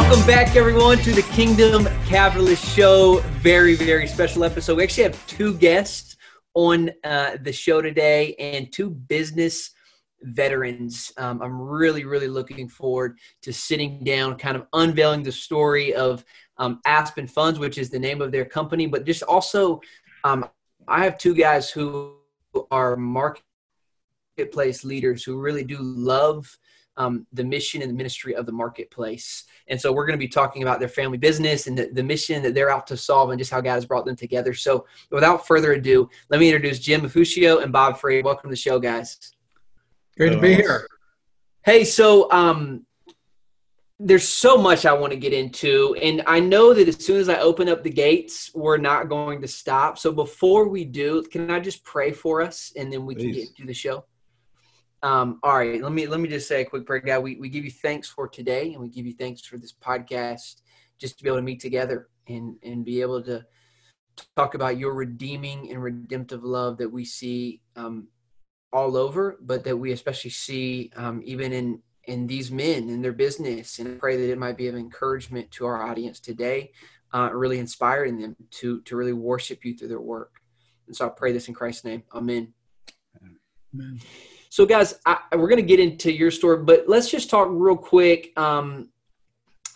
Welcome back, everyone, to the Kingdom Capitalist Show. Very, very special episode. We actually have two guests on the show today and two business veterans. I'm really, really looking forward to sitting down, kind of unveiling the story of Aspen Funds, which is the name of their company. But just also, I have two guys who are marketplace leaders who really do love the mission and the ministry of the marketplace. And so we're going to be talking about their family business and the mission that they're out to solve and just how God has brought them together. So without further ado, let me introduce Jim Fuscio and Bob Frey. Welcome to the show, guys. Great to be here. Hey, so there's so much I want to get into. And I know that as soon as I open up the gates, we're not going to stop. So before we do, can I just pray for us and then we can get to the show? All right, let me just say a quick prayer. God, we give you thanks for today, and we give you thanks for this podcast, just to be able to meet together and be able to talk about your redeeming and redemptive love that we see all over, but that we especially see even in these men and their business. And I pray that it might be of encouragement to our audience today, really inspiring them to really worship you through their work. And so I pray this in Christ's name. Amen. Amen. So guys, we're going to get into your story, but let's just talk real quick. And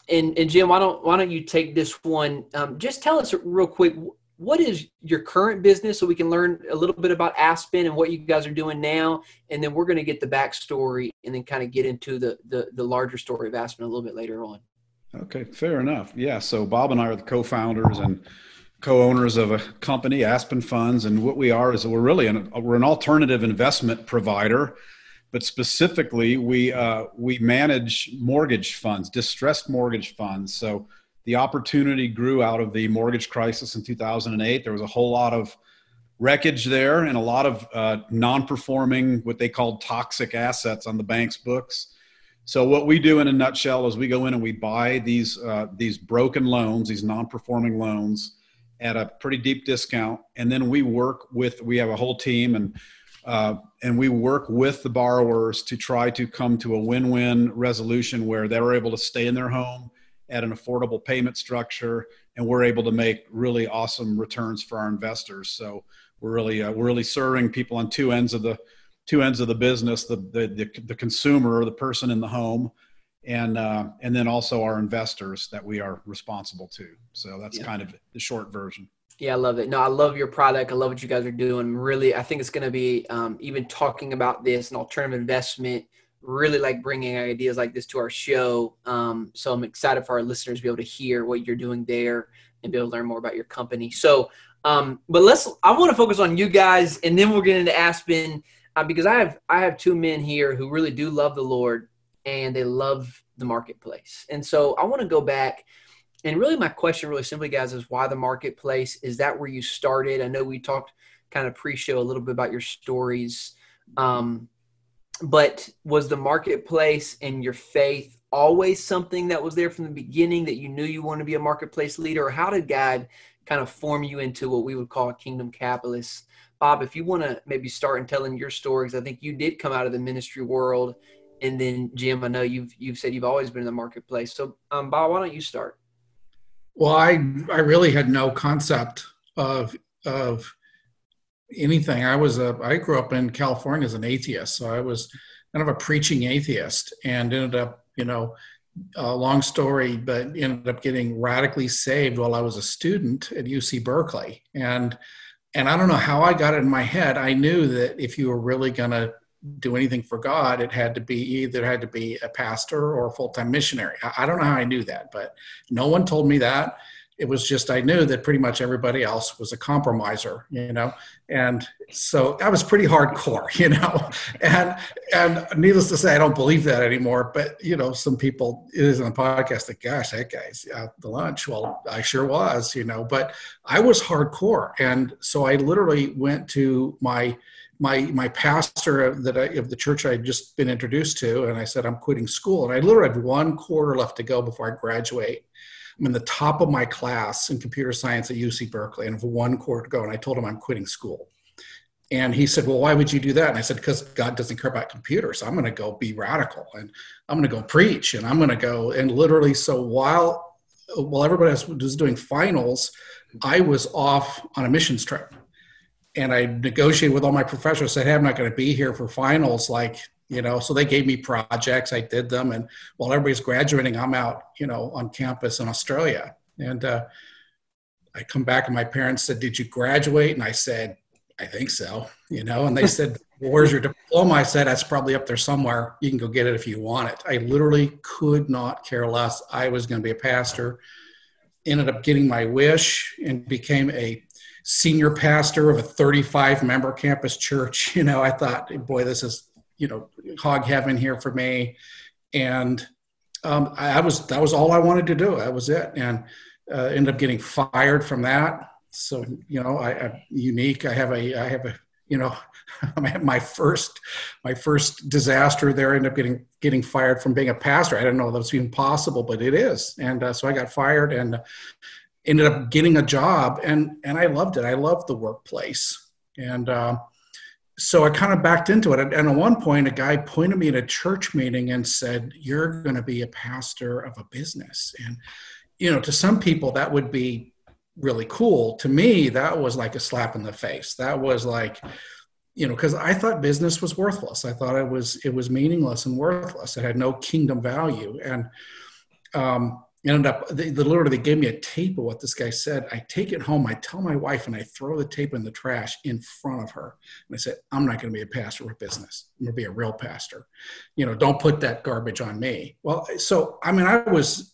Jim, why don't you take this one? Just tell us real quick, what is your current business so we can learn a little bit about Aspen and what you guys are doing now. And then we're going to get the backstory and then kind of get into the larger story of Aspen a little bit later on. Okay, fair enough. Yeah. So Bob and I are the co-founders and co-owners of a company, Aspen Funds, and what we are is we're an alternative investment provider, but specifically we manage mortgage funds, distressed mortgage funds. So the opportunity grew out of the mortgage crisis in 2008. There was a whole lot of wreckage there and a lot of non-performing, what they called toxic assets on the bank's books. So what we do in a nutshell is we go in and we buy these broken loans, these non-performing loans, at a pretty deep discount. And then we have a whole team and we work with the borrowers to try to come to a win-win resolution where they're able to stay in their home at an affordable payment structure. And we're able to make really awesome returns for our investors. So we're really serving people on two ends of the business, the consumer or the person in the home, and then also our investors that we are responsible to. So that's kind of the short version. Yeah, I love it. No, I love your product. I love what you guys are doing. Really, I think it's going to be even talking about this and alternative investment, really like bringing ideas like this to our show. So I'm excited for our listeners to be able to hear what you're doing there and be able to learn more about your company. So, but I want to focus on you guys and then we'll get into Aspen because I have two men here who really do love the Lord and they love the marketplace. And so I want to go back, and really my question really simply, guys, is why the marketplace? Is that where you started? I know we talked kind of pre-show a little bit about your stories, but was the marketplace and your faith always something that was there from the beginning that you knew you wanted to be a marketplace leader? Or how did God kind of form you into what we would call a kingdom capitalist? Bob, if you want to maybe start in telling your stories, I think you did come out of the ministry world. And then Jim, I know you've said you've always been in the marketplace. So Bob, why don't you start? Well, I really had no concept of anything. I grew up in California as an atheist, so I was kind of a preaching atheist, and ended up, long story, but ended up getting radically saved while I was a student at UC Berkeley. And I don't know how I got it in my head. I knew that if you were really gonna do anything for God, it had to be a pastor or a full-time missionary. I don't know how I knew that, but no one told me that. It was just, I knew that pretty much everybody else was a compromiser, and so that was pretty hardcore, and needless to say, I don't believe that anymore, but some people, it is on the podcast that, gosh, that guy's out to lunch. Well, I sure was, but I was hardcore. And so I literally went to my pastor of the church I had just been introduced to, and I said, I'm quitting school. And I literally had one quarter left to go before I graduate. I'm in the top of my class in computer science at UC Berkeley, and I have one quarter to go. And I told him I'm quitting school. And he said, well, why would you do that? And I said, because God doesn't care about computers. I'm going to go be radical, and I'm going to go preach, and I'm going to go. And literally, so while everybody else was doing finals, I was off on a missions trip. And I negotiated with all my professors, said, hey, I'm not going to be here for finals. Like, you know, so they gave me projects. I did them. And while everybody's graduating, I'm out, you know, on campus in Australia. And I come back and my parents said, did you graduate? And I said, I think so, you know. And they said, well, where's your diploma? I said, that's probably up there somewhere. You can go get it if you want it. I literally could not care less. I was going to be a pastor. Ended up getting my wish and became a senior pastor of a 35-member campus church. You know, I thought, boy, this is, you know, hog heaven here for me. And that was all I wanted to do. That was it. And ended up getting fired from that. So, you know, I'm unique. I have a, you know, my first disaster there, ended up getting fired from being a pastor. I didn't know that was even possible, but it is. And so I got fired and ended up getting a job, and I loved it. I loved the workplace. And so I kind of backed into it. And at one point, a guy pointed me at a church meeting and said, you're going to be a pastor of a business. And, you know, to some people that would be really cool. To me, that was like a slap in the face. That was like, you know, because I thought business was worthless. I thought it was meaningless and worthless. It had no kingdom value. And ended up, they literally gave me a tape of what this guy said. I take it home, I tell my wife, and I throw the tape in the trash in front of her. And I said, I'm not going to be a pastor with business. I'm going to be a real pastor. You know, don't put that garbage on me. Well, so, I mean, I was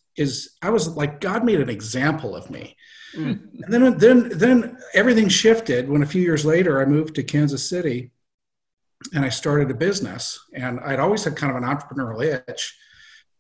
like, God made an example of me. Mm. And then everything shifted when a few years later I moved to Kansas City and I started a business, and I'd always had kind of an entrepreneurial itch,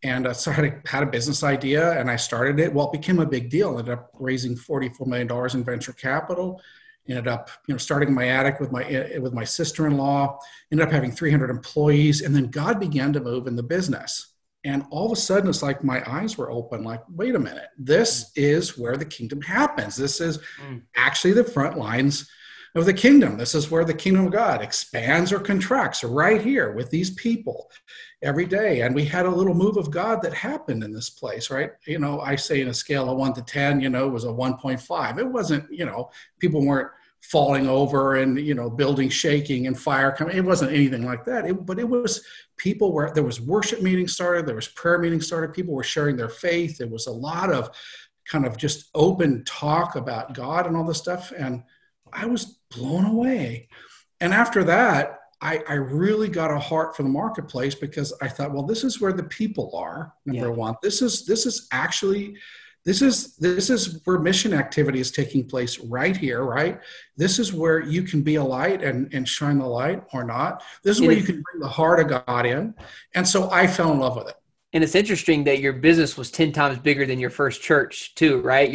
and so I had a business idea and I started it. Well, it became a big deal. I ended up raising $44 million in venture capital, ended up, you know, starting in my attic with my sister-in-law, ended up having 300 employees. And then God began to move in the business. And all of a sudden, it's like my eyes were open, like, wait a minute, this is where the kingdom happens. This is actually the front lines of the kingdom. This is where the kingdom of God expands or contracts right here with these people every day. And we had a little move of God that happened in this place, right? You know, I say in a scale of 1 to 10, you know, it was a 1.5. It wasn't, you know, people weren't falling over and, you know, building shaking and fire coming. It wasn't anything like that. But it was people where there was worship meetings started. There was prayer meetings started. People were sharing their faith. There was a lot of kind of just open talk about God and all this stuff. And I was blown away. And after that, I really got a heart for the marketplace, because I thought, well, this is where the people are. Number one, this is actually, This is where mission activity is taking place right here, right? This is where you can be a light and shine the light or not. This is where you can bring the heart of God in. And so I fell in love with it. And it's interesting that your business was 10 times bigger than your first church too, right?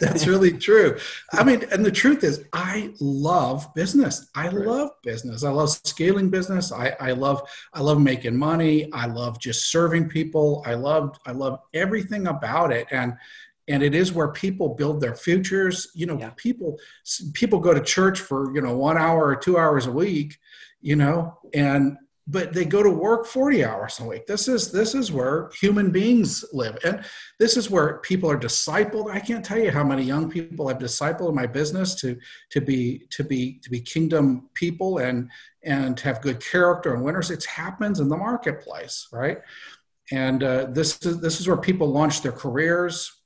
That's really true. I mean, and the truth is, I love business. I love scaling business. I love making money. I love just serving people. I love everything about it. And it is where people build their futures. You know, people go to church for, you know, 1 hour or 2 hours a week, you know, but they go to work 40 hours a week. This is where human beings live. And this is where people are discipled. I can't tell you how many young people I've discipled in my business to be kingdom people and have good character and winners. It happens in the marketplace, right? And this is where people launch their careers.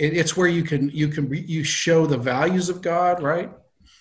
It's where you show the values of God, right?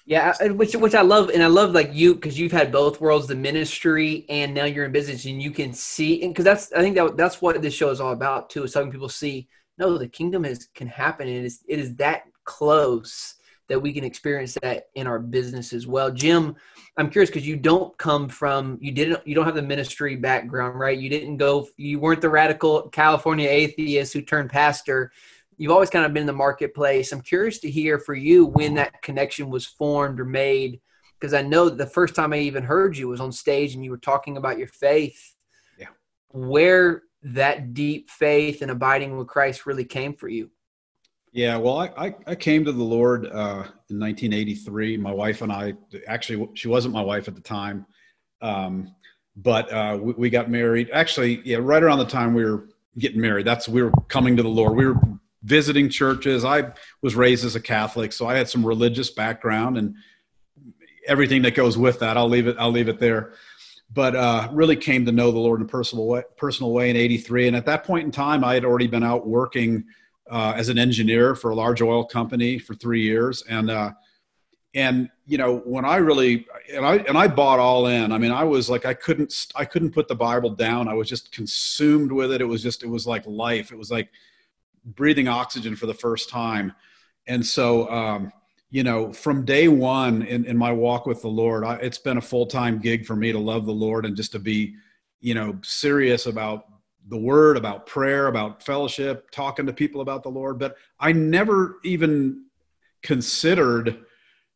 Yeah, which I love, and I love, like, you, because you've had both worlds, the ministry, and now you're in business, and you can see, and because I think that's what this show is all about too, is helping people see, no, the kingdom can happen, and it is that close that we can experience that in our business as well. Jim, I'm curious, because you don't have the ministry background, right? You weren't the radical California atheist who turned pastor. You've always kind of been in the marketplace. I'm curious to hear for you when that connection was formed or made, because I know the first time I even heard you was on stage and you were talking about your faith. Yeah. Where that deep faith and abiding with Christ really came for you. Yeah, well, I came to the Lord in 1983. My wife and I, actually, she wasn't my wife at the time, but we got married. Actually, yeah, right around the time we were getting married, we were coming to the Lord. We were visiting churches. I was raised as a Catholic, so I had some religious background and everything that goes with that. I'll leave it there. But really came to know the Lord in a personal way in 83. And at that point in time, I had already been out working as an engineer for a large oil company for 3 years. And you know, when I really, and I bought all in. I mean, I was like, I couldn't put the Bible down. I was just consumed with it. It was like life. It was like breathing oxygen for the first time. And so, you know, from day one in my walk with the Lord, it's been a full-time gig for me to love the Lord and just to be, you know, serious about the word, about prayer, about fellowship, talking to people about the Lord. But I never even considered,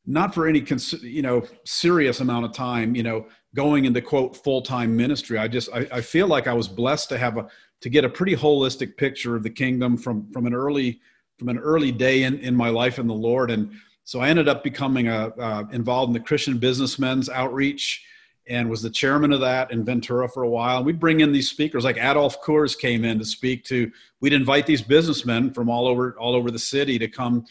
not for any, you know, serious amount of time, you know, going into quote full-time ministry. I feel like I was blessed to have to get a pretty holistic picture of the kingdom from an early day in my life in the Lord. And so I ended up becoming involved in the Christian Businessmen's Outreach and was the chairman of that in Ventura for a while. We'd bring in these speakers, like Adolph Coors came in to speak to. We'd invite these businessmen from all over the city to come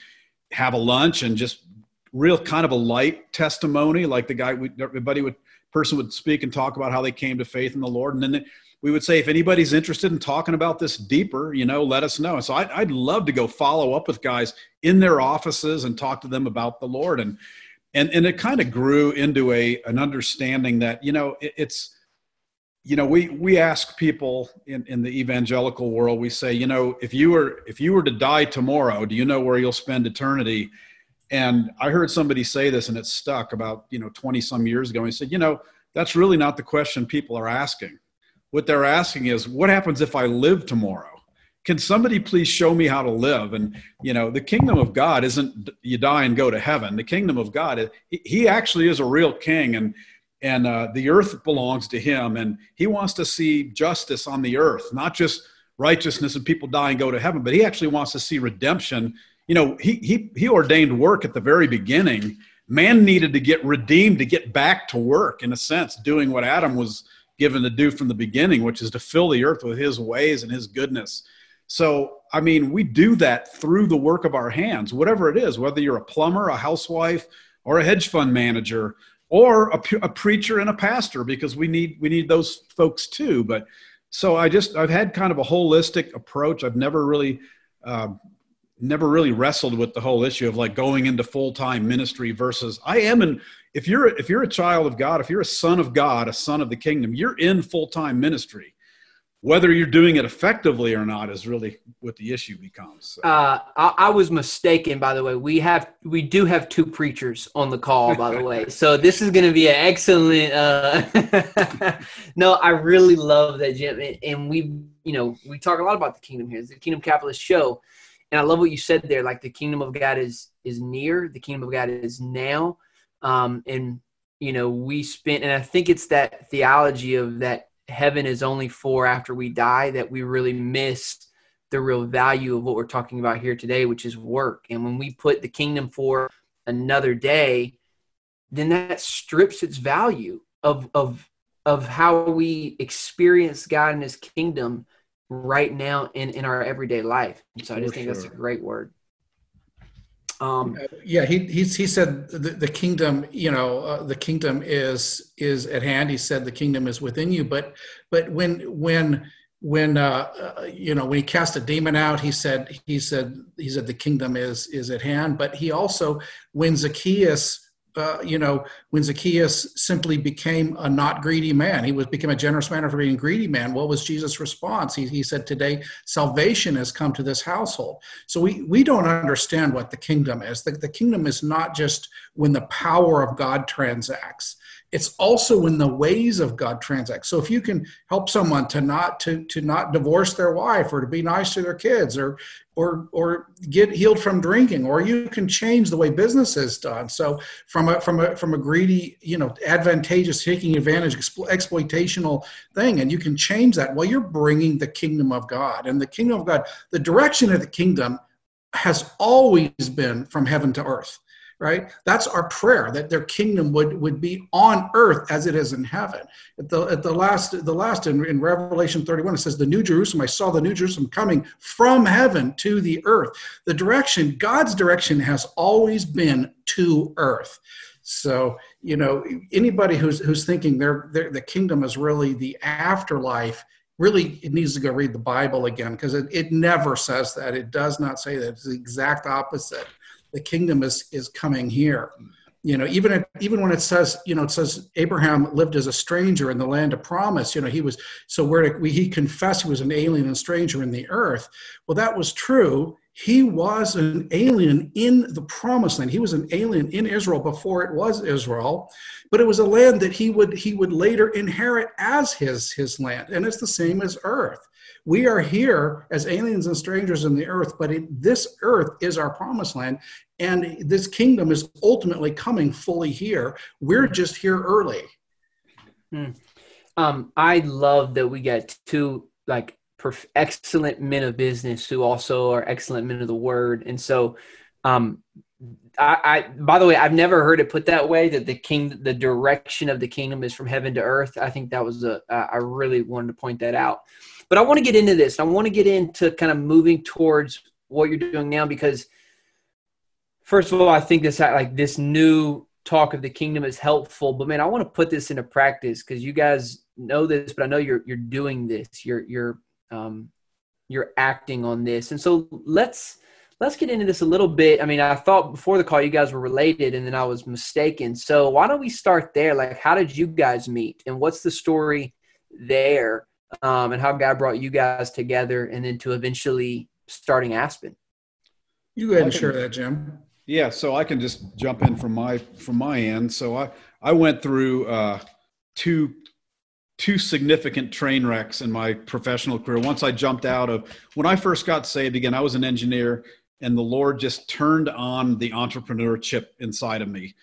have a lunch and just real kind of a light testimony. Like the guy, every person would speak and talk about how they came to faith in the Lord. And then we would say, if anybody's interested in talking about this deeper, you know, let us know. And so I'd love to go follow up with guys in their offices and talk to them about the Lord. And it kind of grew into an understanding that, you know, it's, you know, we ask people in the evangelical world, we say, you know, if you were to die tomorrow, do you know where you'll spend eternity? And I heard somebody say this and it stuck about, you know, 20 some years ago. He said, you know, that's really not the question people are asking. What they're asking is, what happens if I live tomorrow? Can somebody please show me how to live? And, you know, the kingdom of God isn't you die and go to heaven. The kingdom of God, he actually is a real king, and the earth belongs to him, and he wants to see justice on the earth, not just righteousness and people die and go to heaven, but he actually wants to see redemption. You know, he ordained work at the very beginning. Man needed to get redeemed to get back to work, in a sense, doing what Adam was given to do from the beginning, which is to fill the earth with his ways and his goodness. So, I mean, we do that through the work of our hands, whatever it is, whether you're a plumber, a housewife, or a hedge fund manager, or a preacher and a pastor, because we need those folks too. But so I've had kind of a holistic approach. I've never really wrestled with the whole issue of like going into full-time ministry versus if you're a child of God, if you're a son of God, a son of the kingdom, you're in full-time ministry. Whether you're doing it effectively or not is really what the issue becomes. So. I was mistaken, by the way. We do have two preachers on the call, by the way. So this is going to be an excellent. No, I really love that, Jim. And we talk a lot about the kingdom here. It's the Kingdom Capitalist Show, and I love what you said there. Like the kingdom of God is near. The kingdom of God is now, and you know we spent. And I think it's that theology of that. Heaven is only for after we die that we really miss the real value of what we're talking about here today, which is work. And when we put the kingdom for another day, then that strips its value of how we experience God and his kingdom right now in our everyday life. And so I just think that's a great word. Yeah, he said the kingdom, you know, the kingdom is at hand. He said the kingdom is within you. But when he cast a demon out, he said the kingdom is at hand. But he also, when Zacchaeus simply became a not greedy man, he became a generous man after being a greedy man. What was Jesus' response? He said, today, salvation has come to this household. So we don't understand what the kingdom is. The kingdom is not just when the power of God transacts. It's also when the ways of God transact. So if you can help someone to not divorce their wife, or to be nice to their kids, or get healed from drinking, or you can change the way business is done. So from a greedy, you know, advantageous, taking advantage, exploitational thing, and you can change that. Well, you're bringing the kingdom of God, the direction of the kingdom has always been from heaven to earth, right? That's our prayer, that their kingdom would be on earth as it is in heaven. At the last in Revelation 31, it says, the New Jerusalem, I saw the New Jerusalem coming from heaven to the earth. The direction, God's direction, has always been to earth. So, you know, anybody who's thinking the kingdom is really the afterlife, really it needs to go read the Bible again, because it never says that. It does not say that. It's the exact opposite. The kingdom is coming here. You know, even when it says, you know, it says Abraham lived as a stranger in the land of promise, you know, he was, so where he confessed he was an alien and stranger in the earth. Well, that was true. He was an alien in the promised land. He was an alien in Israel before it was Israel, but it was a land that he would later inherit as his land. And it's the same as earth. We are here as aliens and strangers in the earth, but this earth is our promised land, and this kingdom is ultimately coming fully here. We're just here early. I love that we got two like excellent men of business who also are excellent men of the word. And so, I by the way, I've never heard it put that way, that the direction of the kingdom is from heaven to earth. I think that was I really wanted to point that out. But I want to get into this. I want to get into kind of moving towards what you're doing now, because first of all, I think this new talk of the kingdom is helpful, but man, I want to put this into practice, because you guys know this, but I know you're doing this. You're acting on this. And so let's get into this a little bit. I mean, I thought before the call you guys were related, and then I was mistaken. So why don't we start there? Like, how did you guys meet, and what's the story there? And how God brought you guys together and then to eventually starting Aspen. You go ahead and share that, Jim. Yeah. So I can just jump in from my end. So I went through two significant train wrecks in my professional career. Once I jumped out of, when I first got saved again, I was an engineer, and the Lord just turned on the entrepreneur chip inside of me.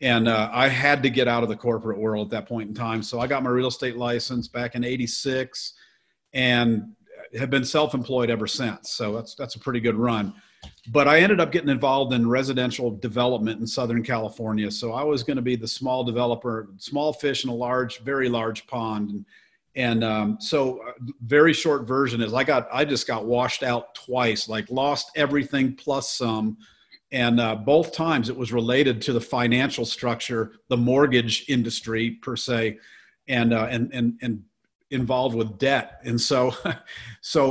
And I had to get out of the corporate world at that point in time. So I got my real estate license back in 86 and have been self-employed ever since. So that's a pretty good run. But I ended up getting involved in residential development in Southern California. So I was going to be the small developer, small fish in a large, very large pond. And so very short version is I just got washed out twice, like lost everything plus some. And both times it was related to the financial structure, the mortgage industry per se, and involved with debt. And so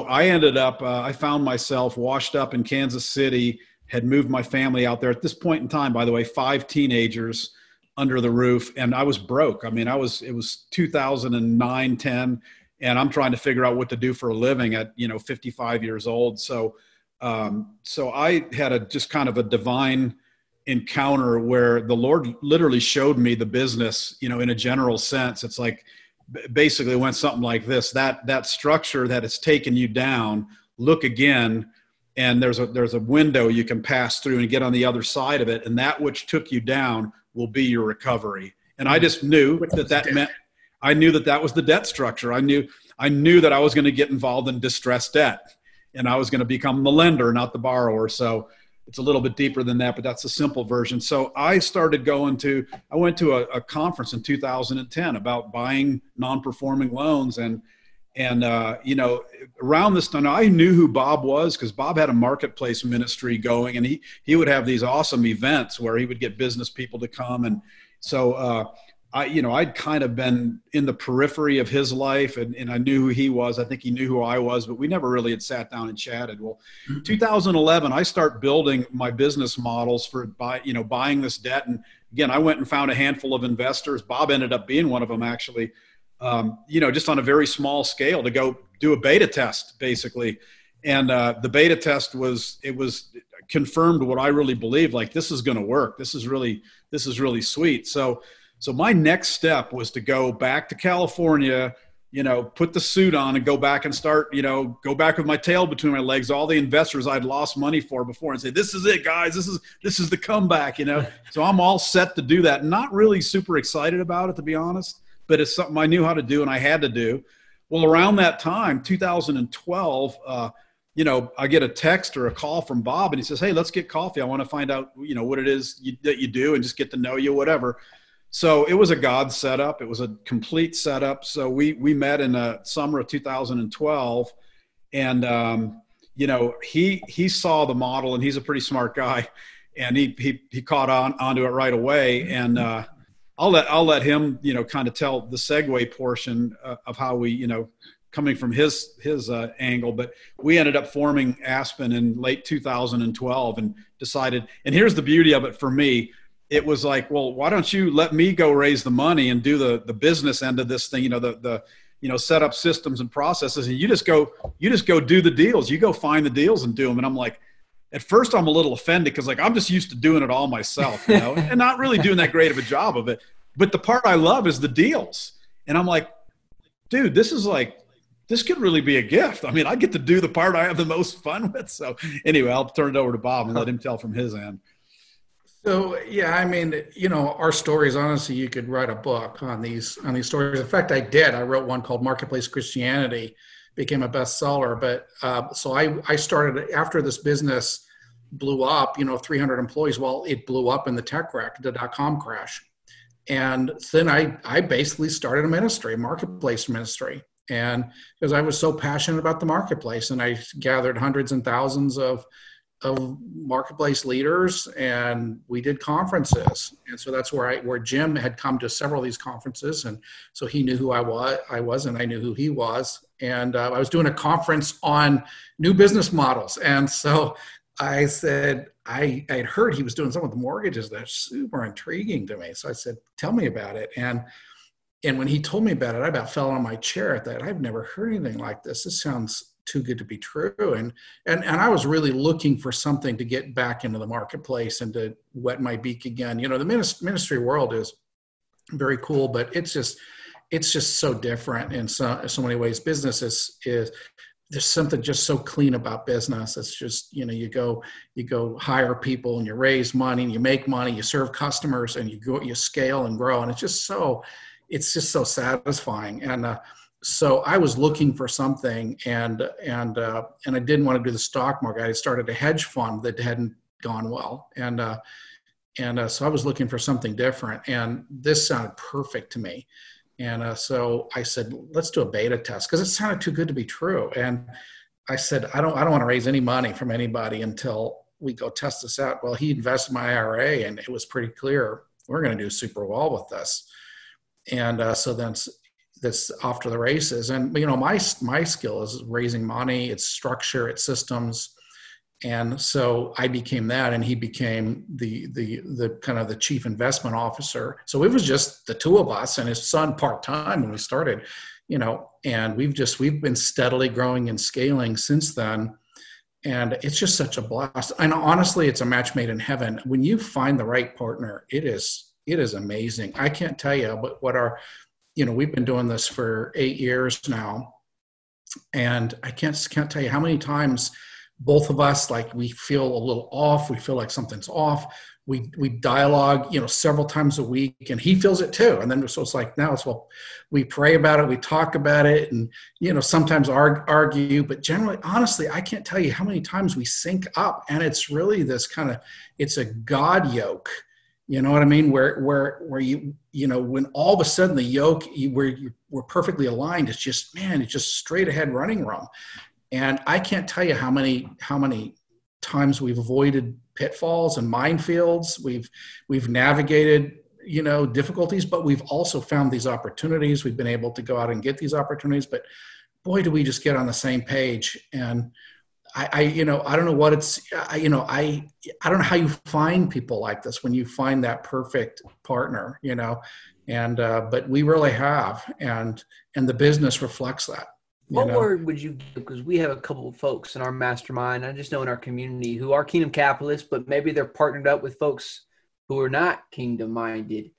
I ended up, I found myself washed up in Kansas City, had moved my family out there. At this point in time, by the way, 5 teenagers under the roof, and I was broke. I mean, it was 2009, 10, and I'm trying to figure out what to do for a living at, 55 years old. So I had a divine encounter where the Lord literally showed me the business, in a general sense. It's like, basically went something like this, that structure that has taken you down, look again, and there's a window you can pass through and get on the other side of it. And that which took you down will be your recovery. And I just knew that meant, I knew that was the debt structure. I knew that I was going to get involved in distressed debt. And I was going to become the lender, not the borrower. So it's a little bit deeper than that, but that's the simple version. So I went to a conference in 2010 about buying non-performing loans. And around this time, I knew who Bob was, because Bob had a marketplace ministry going, and he would have these awesome events where he would get business people to come. And so, I'd kind of been in the periphery of his life, and I knew who he was. I think he knew who I was, but we never really had sat down and chatted. Well, 2011, I start building my business models for buying this debt. And again, I went and found a handful of investors. Bob ended up being one of them, actually, just on a very small scale, to go do a beta test, basically. And the beta test confirmed what I really believed, like, this is going to work. This is really sweet. So my next step was to go back to California, put the suit on and go back and start, go back with my tail between my legs, all the investors I'd lost money for before, and say, this is it, guys. This is the comeback, So I'm all set to do that. Not really super excited about it, to be honest, but it's something I knew how to do and I had to do. Well, around that time, 2012, you know, I get a text or a call from Bob and he says, hey, let's get coffee. I want to find out, you know, what it is that you do and just get to know you, whatever. So it was a God setup. It was a complete setup. So we met in the summer of 2012 and, you know, he saw the model and he's a pretty smart guy and he caught onto it right away. And, I'll let him, you know, kind of tell the segue portion of how we, you know, coming from his angle, but we ended up forming Aspen in late 2012 and decided, and here's the beauty of it for me. It was like, well, why don't you let me go raise the money and do the business end of this thing, you know, the set up systems and processes. And you just go do the deals. You go find the deals and do them. And I'm like, at first I'm a little offended because like, I'm just used to doing it all myself, you know, and not really doing that great of a job of it. But the part I love is the deals. And I'm like, dude, this could really be a gift. I mean, I get to do the part I have the most fun with. So anyway, I'll turn it over to Bob and let him tell from his end. So, yeah, I mean, you know, our stories, honestly, you could write a book on these stories. In fact, I did. I wrote one called Marketplace Christianity, became a bestseller. But so I started after this business blew up, you know, 300 employees. Well, it blew up in the tech wreck, the .com crash. And then I basically started a ministry, marketplace ministry. And because I was so passionate about the marketplace, and I gathered hundreds and thousands of marketplace leaders, and we did conferences. And so that's where Jim had come to several of these conferences. And so he knew who I was, and I knew who he was. And I was doing a conference on new business models. And so I said, I had heard he was doing something with mortgages. That's super intriguing to me. So I said, tell me about it. And when he told me about it, I about fell on my chair at that. I've never heard anything like this. This sounds too good to be true. And I was really looking for something to get back into the marketplace and to wet my beak again. You know, the ministry world is very cool, but it's just so different in so many ways. Business is there's something just so clean about business. It's just, you know, you go hire people and you raise money and you make money, you serve customers and you scale and grow. And it's just so satisfying. And, so I was looking for something, and I didn't want to do the stock market. I started a hedge fund that hadn't gone well, and so I was looking for something different, and this sounded perfect to me. And so I said, let's do a beta test because it sounded too good to be true. And I said, I don't want to raise any money from anybody until we go test this out. Well, he invested my IRA, and it was pretty clear we're going to do super well with this. And so then. That's off to the races. And, you know, my skill is raising money, it's structure, it's systems. And so I became that, and he became the kind of the chief investment officer. So it was just the two of us and his son part-time when we started, you know, and we've been steadily growing and scaling since then. And it's just such a blast. And honestly, it's a match made in heaven. When you find the right partner, it is amazing. I can't tell you what our, you know, we've been doing this for 8 years now, and I can't tell you how many times both of us, like, we feel a little off. We feel like something's off. We dialogue, you know, several times a week, and he feels it too. And then so it's like, now it's, well, we pray about it, we talk about it, and, you know, sometimes argue, but generally, honestly, I can't tell you how many times we sync up, and it's really this kind of, it's a God yoke. You know what I mean? Where you know, when all of a sudden the yoke, we're perfectly aligned. It's just, man, it's just straight ahead running room. And I can't tell you how many times we've avoided pitfalls and minefields. We've navigated, you know, difficulties, but we've also found these opportunities. We've been able to go out and get these opportunities, but boy, do we just get on the same page. And I you know, I don't know what it's, you know, I don't know how you find people like this when you find that perfect partner, you know, and, but we really have, and the business reflects that. What word would you give? Because we have a couple of folks in our mastermind, I just know in our community, who are kingdom capitalists, but maybe they're partnered up with folks who are not kingdom minded.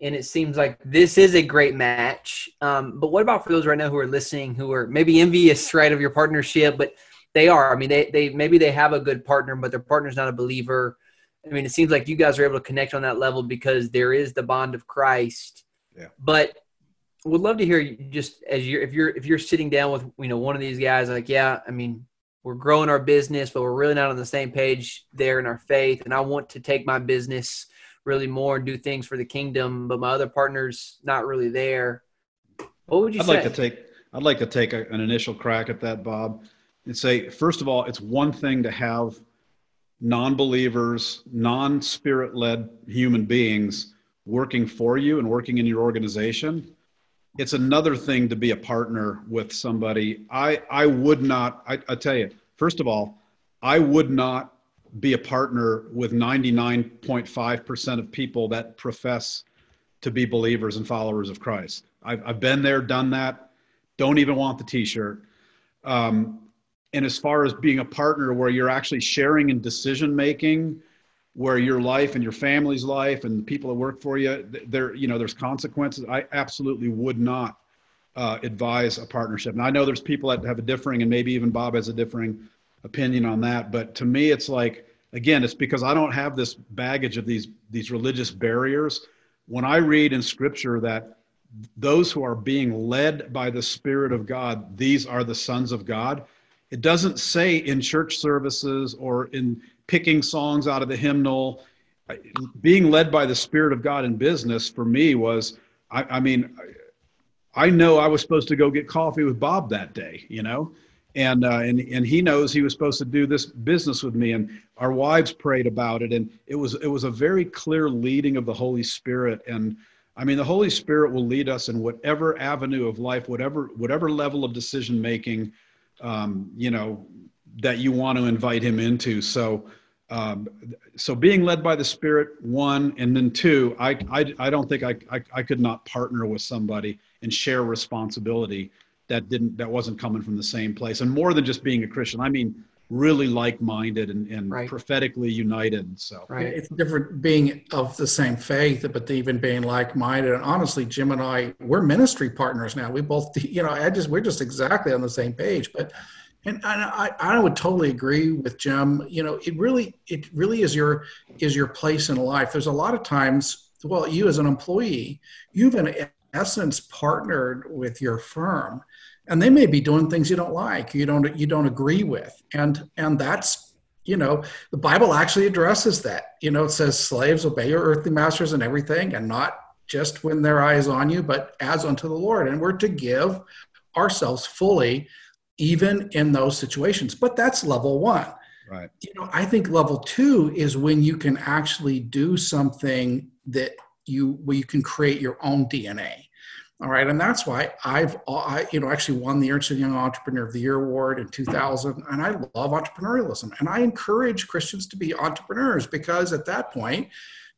And it seems like this is a great match. But what about for those right now who are listening, who are maybe envious, right, of your partnership, but they are. I mean, they maybe they have a good partner, but their partner's not a believer. I mean, it seems like you guys are able to connect on that level because there is the bond of Christ. Yeah. But would love to hear you just as if you're sitting down with, you know, one of these guys, like, yeah, I mean, we're growing our business, but we're really not on the same page there in our faith. And I want to take my business really more and do things for the kingdom, but my other partner's not really there. What would you say? I'd like to take an initial crack at that, Bob, and say, first of all, it's one thing to have non-believers, non-spirit-led human beings working for you and working in your organization. It's another thing to be a partner with somebody. I tell you, first of all, I would not be a partner with 99.5% of people that profess to be believers and followers of Christ. I've been there, done that. Don't even want the t-shirt. And as far as being a partner where you're actually sharing in decision-making, where your life and your family's life and the people that work for you, there's consequences. I absolutely would not advise a partnership. And I know there's people that have a differing, and maybe even Bob has a differing opinion on that. But to me, it's like, again, it's because I don't have this baggage of these religious barriers. When I read in Scripture that those who are being led by the Spirit of God, these are the sons of God. It doesn't say in church services or in picking songs out of the hymnal. Being led by the Spirit of God in business for me was, I know I was supposed to go get coffee with Bob that day, and he knows he was supposed to do this business with me, and our wives prayed about it, and it was a very clear leading of the Holy Spirit. And I mean, the Holy Spirit will lead us in whatever avenue of life, whatever level of decision making, that you want to invite him into. So being led by the Spirit, one, and then two, I don't think I could not partner with somebody and share responsibility that wasn't coming from the same place. And more than just being a Christian, I mean, really like-minded and right. Prophetically united. So right. It's different being of the same faith, but even being like-minded. And honestly, Jim and I, we're ministry partners now. We both, we're just exactly on the same page. But and I would totally agree with Jim. It really is your place in life. There's a lot of times, well, you as an employee, you've in essence partnered with your firm, and they may be doing things you don't like, you don't agree with, and that's the Bible actually addresses that. It says, slaves, obey your earthly masters and everything, and not just when their eye is on you, but as unto the Lord. And we're to give ourselves fully, even in those situations. But that's level one. Right. I think level two is when you can actually do something that you can create your own DNA. All right. And that's why I've actually won the Ernst and Young Entrepreneur of the Year Award in 2000. And I love entrepreneurialism, and I encourage Christians to be entrepreneurs, because at that point,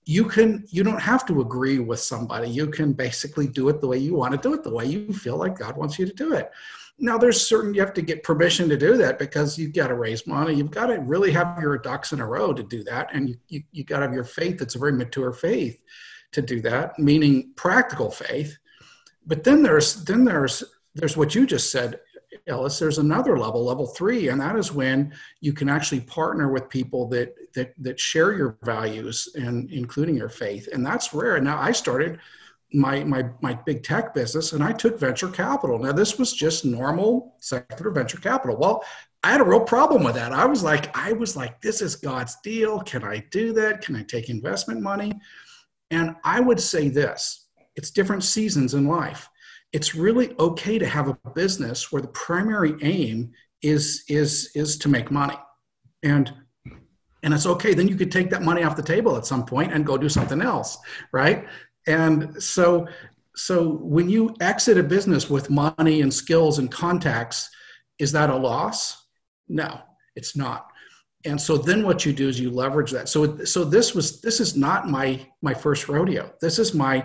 you don't have to agree with somebody. You can basically do it the way you want to do it, the way you feel like God wants you to do it. Now, you have to get permission to do that, because you've got to raise money. You've got to really have your ducks in a row to do that. And you got to have your faith. It's a very mature faith to do that, meaning practical faith. But then there's what you just said, Ellis. There's another level three, and that is when you can actually partner with people that share your values, and including your faith. And that's rare. Now, I started my big tech business, and I took venture capital. Now, this was just normal secular venture capital. Well, I had a real problem with that. I was like, this is God's deal. Can I do that? Can I take investment money? And I would say this: it's different seasons in life. It's really okay to have a business where the primary aim is to make money, and it's okay. Then you could take that money off the table at some point and go do something else, right? And so when you exit a business with money and skills and contacts, is that a loss? No, it's not. And so then what you do is you leverage that. So this is not my first rodeo. This is my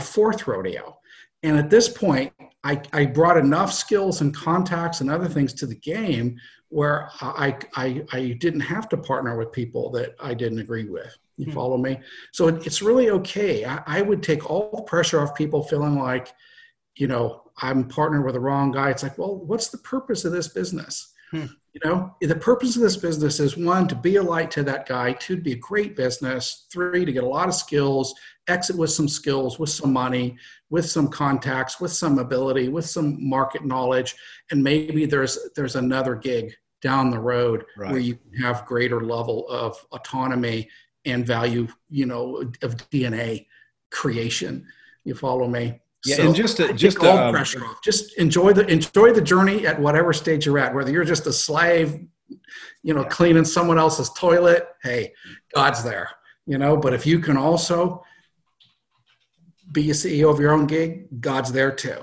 fourth rodeo. And at this point, I brought enough skills and contacts and other things to the game where I didn't have to partner with people that I didn't agree with. You follow me? So it's really okay. I would take all the pressure off people feeling like, I'm partnered with the wrong guy. It's like, well, what's the purpose of this business? You know, the purpose of this business is, one, to be a light to that guy, two, to be a great business, three, to get a lot of skills, exit with some skills, with some money, with some contacts, with some ability, with some market knowledge, and maybe there's another gig down the road right. where you have greater level of autonomy and value, you know, of DNA creation. You follow me? Yeah, so, and just all pressure off. Just enjoy the journey at whatever stage you're at. Whether you're just a slave, you know, yeah. cleaning someone else's toilet. Hey, God's there, you know. But if you can also be a CEO of your own gig, God's there too.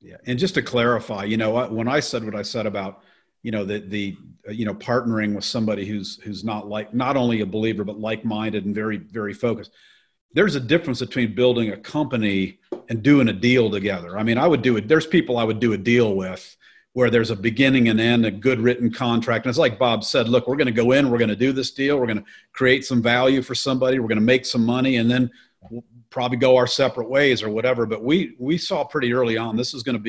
Yeah, and just to clarify, you know, when I said what I said about, you know, the partnering with somebody who's not only a believer but like-minded and very, very focused. There's a difference between building a company and doing a deal together. I mean, I would do it. There's people I would do a deal with where there's a beginning and end, a good written contract. And it's like Bob said, look, we're going to go in, we're going to do this deal. We're going to create some value for somebody. We're going to make some money, and then we'll probably go our separate ways or whatever. But we saw pretty early on, this is going to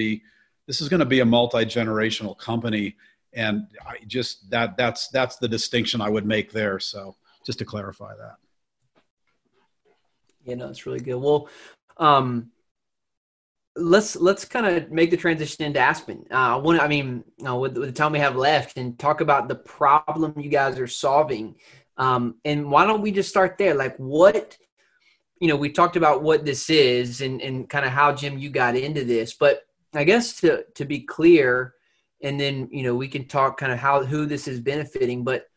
be a multi-generational company. And I just, that's the distinction I would make there. So just to clarify that. You know, it's really good. Well, let's kind of make the transition into Aspen. With the time we have left, and talk about the problem you guys are solving. And why don't we just start there? Like, what, you know, we talked about what this is and kind of how, Jim, you got into this, but I guess to be clear, and then, you know, we can talk kind of who this is benefiting, but,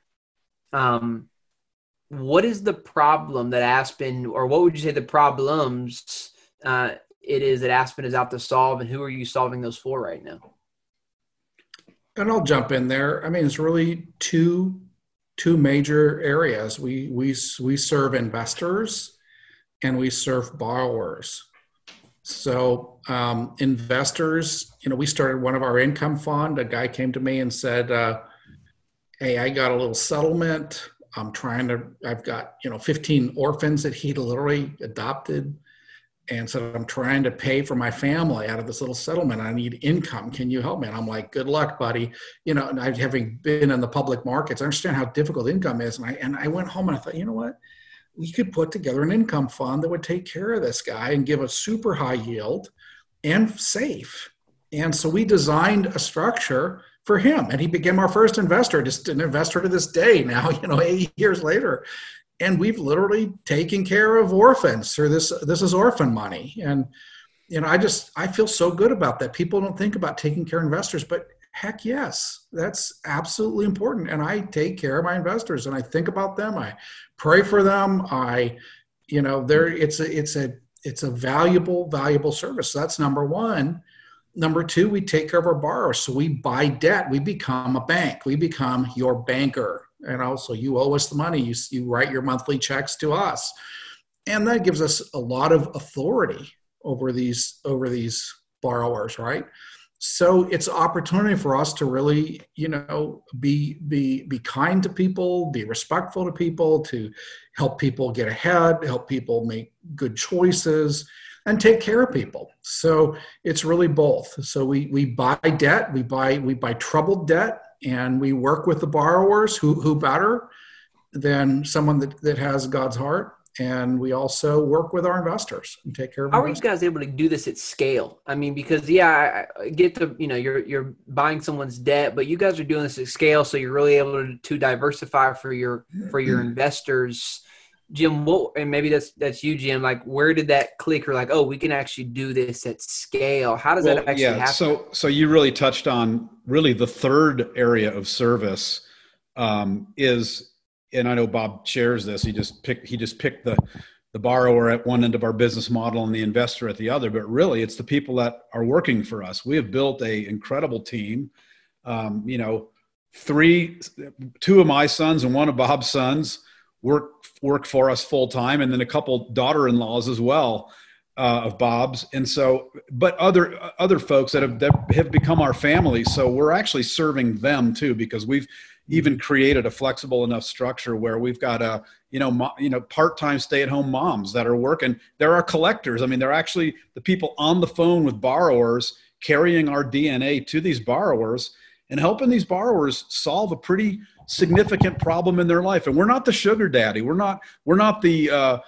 what is the problem that Aspen, or what would you say the problems it is that Aspen is out to solve, and who are you solving those for right now? And I'll jump in there. I mean, it's really two major areas. We serve investors and we serve borrowers. So investors, you know, we started one of our income fund. A guy came to me and said, hey, I got a little settlement. I've got, you know, 15 orphans that he literally adopted, and so I'm trying to pay for my family out of this little settlement. I need income. Can you help me? And I'm like, good luck, buddy. You know, and having been in the public markets, I understand how difficult income is. And I went home and I thought, you know what? We could put together an income fund that would take care of this guy and give a super high yield and safe. And so we designed a structure for him, and he became our first investor, just an investor to this day now, you know, 8 years later. And we've literally taken care of orphans through this is orphan money. And, you know, I feel so good about that. People don't think about taking care of investors, but heck yes, that's absolutely important. And I take care of my investors, and I think about them. I pray for them. It's a valuable, valuable service. So that's number one. Number two, we take care of our borrowers. So we buy debt. We become a bank. We become your banker. And also, you owe us the money. You write your monthly checks to us. And that gives us a lot of authority over these borrowers, right? So it's an opportunity for us to really, you know, be kind to people, be respectful to people, to help people get ahead, help people make good choices, and take care of people. So it's really both. So we buy debt, we buy troubled debt, and we work with the borrowers. Who better than someone that has God's heart? And we also work with our investors and take care of them. How are you guys able to do this at scale? I mean, because I get the, you know, you're buying someone's debt, but you guys are doing this at scale, so you're really able to diversify for your investors. Jim, and maybe that's you, Jim, like, where did that click? Or like, oh, we can actually do this at scale. How does that actually happen? So you really touched on really the third area of service is, and I know Bob shares this, he just picked the borrower at one end of our business model and the investor at the other, but really it's the people that are working for us. We have built a incredible team, you know, two of my sons and one of Bob's sons work for us full time, and then a couple daughter-in-laws as well of Bob's, and so, but other folks that have become our family. So we're actually serving them too, because we've even created a flexible enough structure where we've got part-time stay-at-home moms that are working. There are collectors. I mean, they're actually the people on the phone with borrowers, carrying our DNA to these borrowers. and helping these borrowers solve a pretty significant problem in their life. And we're not the sugar daddy. We're not the,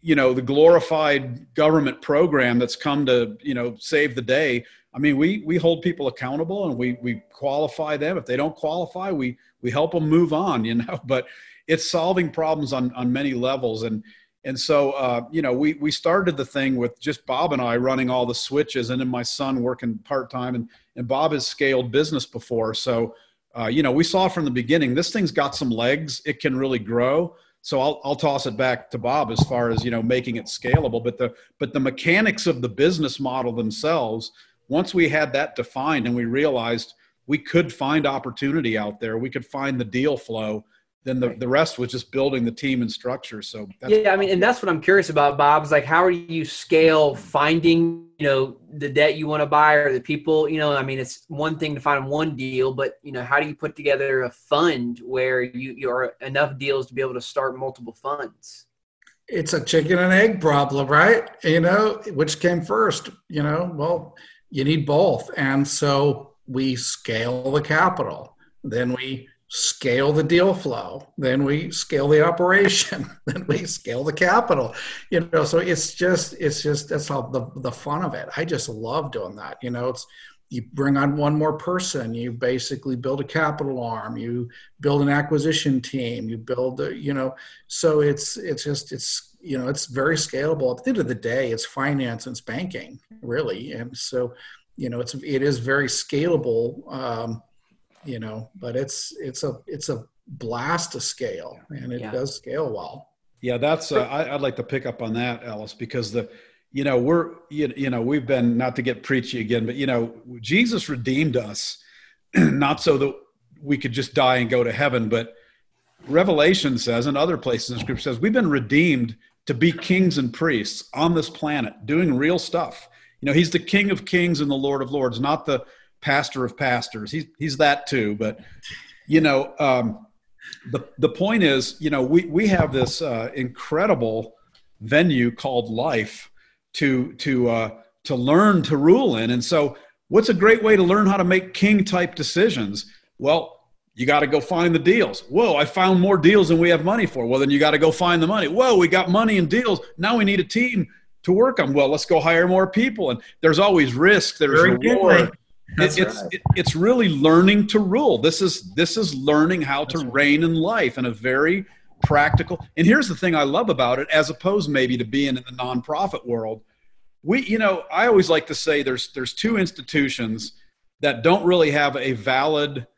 you know, the glorified government program that's come to, you know, save the day. I mean, we hold people accountable, and we qualify them. If they don't qualify, we help them move on, you know, but it's solving problems on many levels. And so, you know, we started the thing with just Bob and I running all the switches, and then my son working part-time, and Bob has scaled business before. So, you know, we saw from the beginning, this thing's got some legs. It can really grow. So I'll toss it back to Bob as far as, you know, making it scalable, but the mechanics of the business model themselves, once we had that defined and we realized we could find opportunity out there, we could find the deal flow, then the rest was just building the team and structure. So that's, yeah, I mean, and that's what I'm curious about, Bob, is like, how do you scale finding, you know, the debt you want to buy or the people, you know, I mean, it's one thing to find one deal, but you know, how do you put together a fund where you're enough deals to be able to start multiple funds? It's a chicken and egg problem, right? You know, which came first, you know, well, you need both. And so we scale the capital, then we scale the deal flow, then we scale the operation, then we scale the capital, you know, so it's just, that's all the fun of it. I just love doing that. You know, it's, you bring on one more person, you basically build a capital arm, you build an acquisition team, you build the, you know, so it's just, you know, it's very scalable. At the end of the day, it's finance and it's banking, really. And so, you know, it is very scalable, you know, but it's a blast to scale, and it does scale well. Yeah. That's I'd like to pick up on that, Ellis, because you know, we've been, not to get preachy again, but you know, Jesus redeemed us, not so that we could just die and go to heaven, but Revelation says, and other places in scripture says, we've been redeemed to be kings and priests on this planet doing real stuff. You know, he's the King of Kings and the Lord of Lords, not the pastor of pastors. He's that too, but you know, the point is, you know, we have this incredible venue called life to learn to rule in. And so what's a great way to learn how to make king type decisions? Well, you got to go find the deals. Whoa, I found more deals than we have money for. Well, then you got to go find the money. Whoa, we got money and deals. Now we need a team to work on. Well, let's go hire more people. And there's always risk. There's reward. It's really learning to rule. This is learning how to reign in life in a very practical. And here's the thing I love about it, as opposed maybe to being in the nonprofit world. You know, I always like to say there's two institutions that don't really have a valid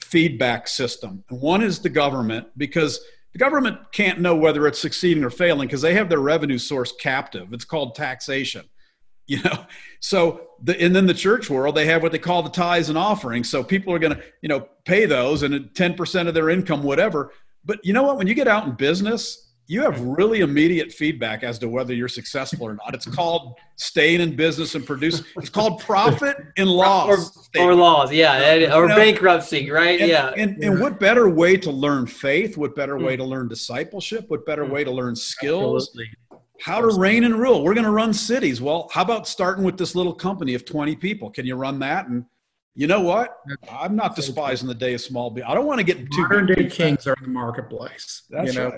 feedback system. And one is the government, because the government can't know whether it's succeeding or failing because they have their revenue source captive. It's called taxation. You know, so and then the church world, they have what they call the tithes and offerings. So people are going to, you know, pay those and 10% of their income, whatever. But you know what, when you get out in business, you have really immediate feedback as to whether you're successful or not. It's called staying in business and producing. It's called profit and loss. Or laws. Yeah. Or you know, bankruptcy, right? And what better way to learn faith? What better way to learn discipleship? What better way to learn skills? Absolutely. How to reign and rule. We're going to run cities. Well, how about starting with this little company of 20 people? Can you run that? And you know what? I'm not despising the day of small business. I don't want to get too modern day kings are in the marketplace. That's right.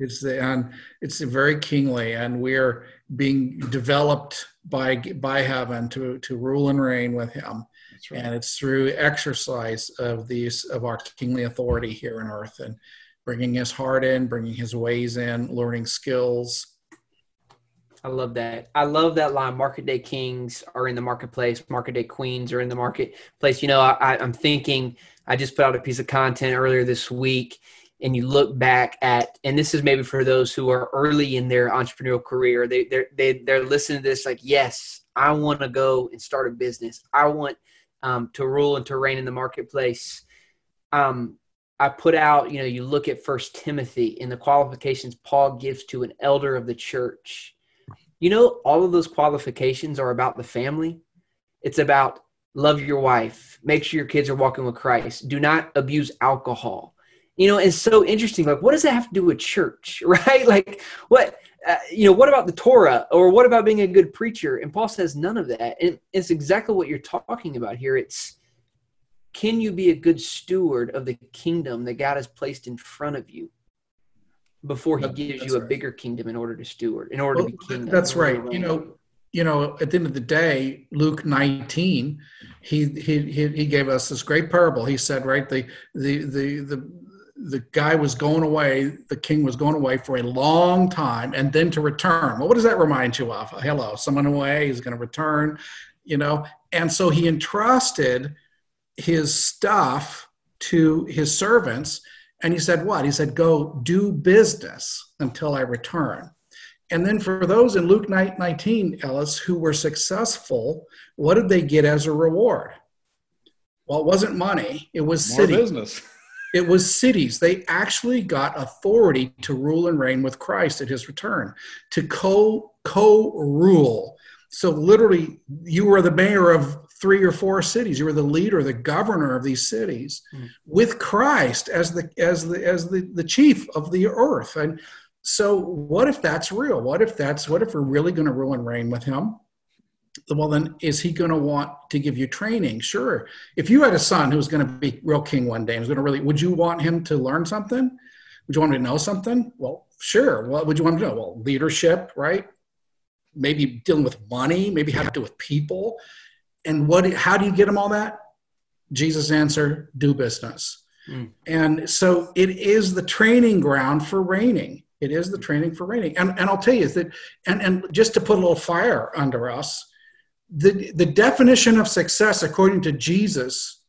It's very kingly, and we're being developed by heaven to rule and reign with him. That's right. And it's through exercise of our kingly authority here on earth, and bringing his heart in, bringing his ways in, learning skills. I love that. I love that line. Market day kings are in the marketplace. Market day queens are in the marketplace. You know, I'm thinking, I just put out a piece of content earlier this week, and you look back at, and this is maybe for those who are early in their entrepreneurial career, they're listening to this like, yes, I want to go and start a business. I want to rule and to reign in the marketplace. I put out, you know, you look at 1 Timothy and the qualifications Paul gives to an elder of the church. You know, all of those qualifications are about the family. It's about love your wife, make sure your kids are walking with Christ, do not abuse alcohol. You know, it's so interesting. Like, what does that have to do with church, right? Like, what about the Torah, or what about being a good preacher? And Paul says none of that. And it's exactly what you're talking about here. It's Can you be a good steward of the kingdom that God has placed in front of you before he gives you a bigger kingdom in order to steward, in order to be kingdom? That's right. You know, at the end of the day, Luke 19, he gave us this great parable. He said, right, the guy was going away, the king was going away for a long time and then to return. Well, what does that remind you of? Hello, someone away is going to return, you know? And so he entrusted his stuff to his servants. And he said, what? He said, go do business until I return. And then for those in Luke 19, Ellis, who were successful, what did they get as a reward? Well, it wasn't money. It was cities. More business. It was cities. They actually got authority to rule and reign with Christ at his return, to co-rule. So literally, you were the mayor of 3 or 4 cities. You were the leader, the governor of these cities, with Christ as the chief of the earth. And so what if that's real? What if we're really going to rule and reign with him? Well, then is he going to want to give you training? Sure. If you had a son who was going to be real king one day and was going to really, would you want him to learn something? Would you want him to know something? Well, sure. What would you want him to know? Well, leadership, right? Maybe dealing with money, maybe how to deal with people. And how do you get them all that? Jesus' answer, do business. And so it is the training ground for reigning. It is the training for reigning. And I'll tell you that, and just to put a little fire under us, the definition of success, according to Jesus,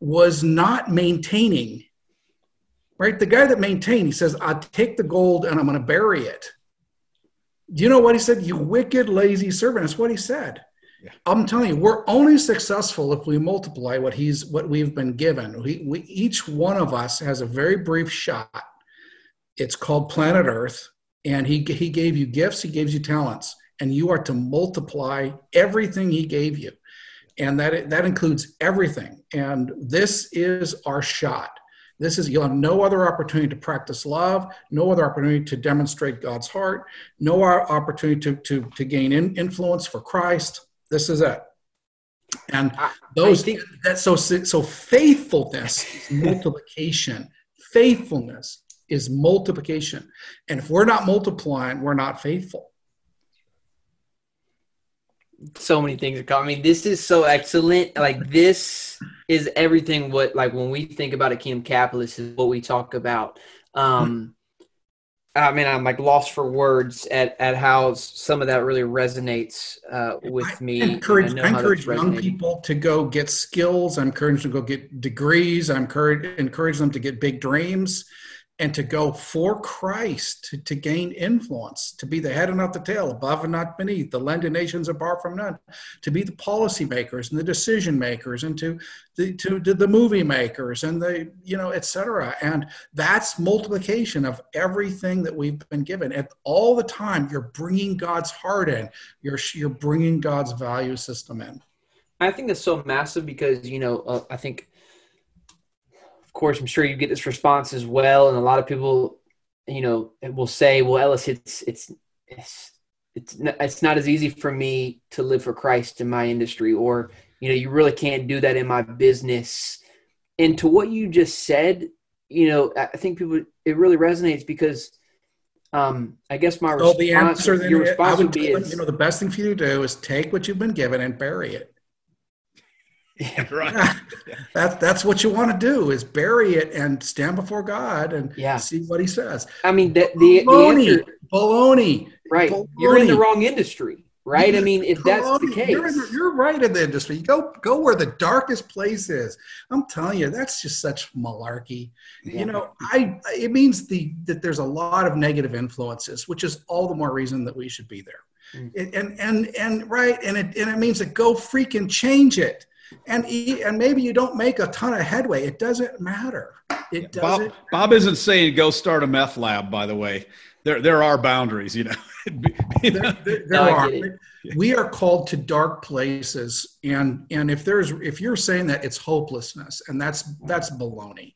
was not maintaining, right? The guy that maintained, he says, I take the gold and I'm going to bury it. Do you know what he said? You wicked, lazy servant. That's what he said. Yeah. I'm telling you, we're only successful if we multiply what we've been given. We each one of us has a very brief shot. It's called planet Earth, and he gave you gifts, he gives you talents, and you are to multiply everything he gave you, and that includes everything. And this is our shot. You'll have no other opportunity to practice love, no other opportunity to demonstrate God's heart, no opportunity to gain influence for Christ. This is it. And so faithfulness is multiplication. Faithfulness is multiplication. And if we're not multiplying, we're not faithful. So many things are coming. I mean, this is so excellent. Like, this is everything when we think about a kingdom capitalist is what we talk about. I mean, I'm lost for words at how some of that really resonates with me. I encourage young people to go get skills. I encourage them to go get degrees. I encourage them to get big dreams and to go for Christ, to gain influence, to be the head and not the tail, above and not beneath, the lend to nations apart from none, to be the policy makers and the decision makers and to the movie makers and the, et cetera. And that's multiplication of everything that we've been given. And all the time, you're bringing God's heart in. You're bringing God's value system in. I think that's so massive because, I think, course, I'm sure you get this response as well, and a lot of people, will say, "Well, Ellis, it's not as easy for me to live for Christ in my industry, or you really can't do that in my business." And to what you just said, I think it really resonates because I guess my response would be, the best thing for you to do is take what you've been given and bury it. Yeah, right. That's what you want to do is bury it and stand before God and see what he says. I mean, baloney. Right. Baloney. You're in the wrong industry, right? I mean, if that's the case. You're right in the industry. You go where the darkest place is. I'm telling you, that's just such malarkey. Yeah. It means that there's a lot of negative influences, which is all the more reason that we should be there. And it means that go freaking change it. And maybe you don't make a ton of headway. It doesn't matter. It doesn't. Bob isn't saying go start a meth lab, by the way. There are boundaries, There are. We are called to dark places, and if you're saying that, it's hopelessness, and that's baloney.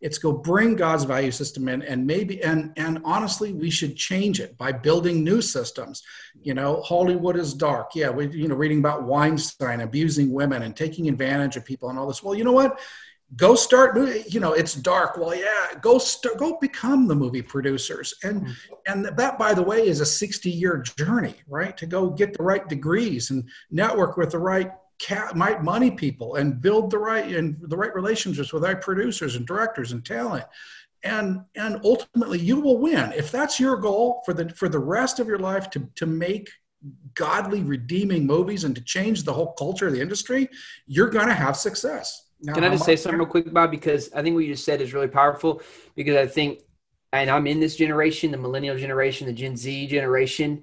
It's go bring God's value system in, and maybe and honestly, we should change it by building new systems. Hollywood is dark. Yeah, we're reading about Weinstein abusing women and taking advantage of people and all this. Well, you know what? Go start, you know, it's dark. Well, yeah, go become the movie producers. And that, by the way, is a 60-year journey, right? To go get the right degrees and network with the right money people and build the right relationships with our producers and directors and talent. And ultimately you will win. If that's your goal for the rest of your life, to make godly, redeeming movies and to change the whole culture of the industry, you're going to have success. Now, can I just say something real quick, Bob? Because I think what you just said is really powerful, because I think, and I'm in this generation, the millennial generation, the Gen Z generation,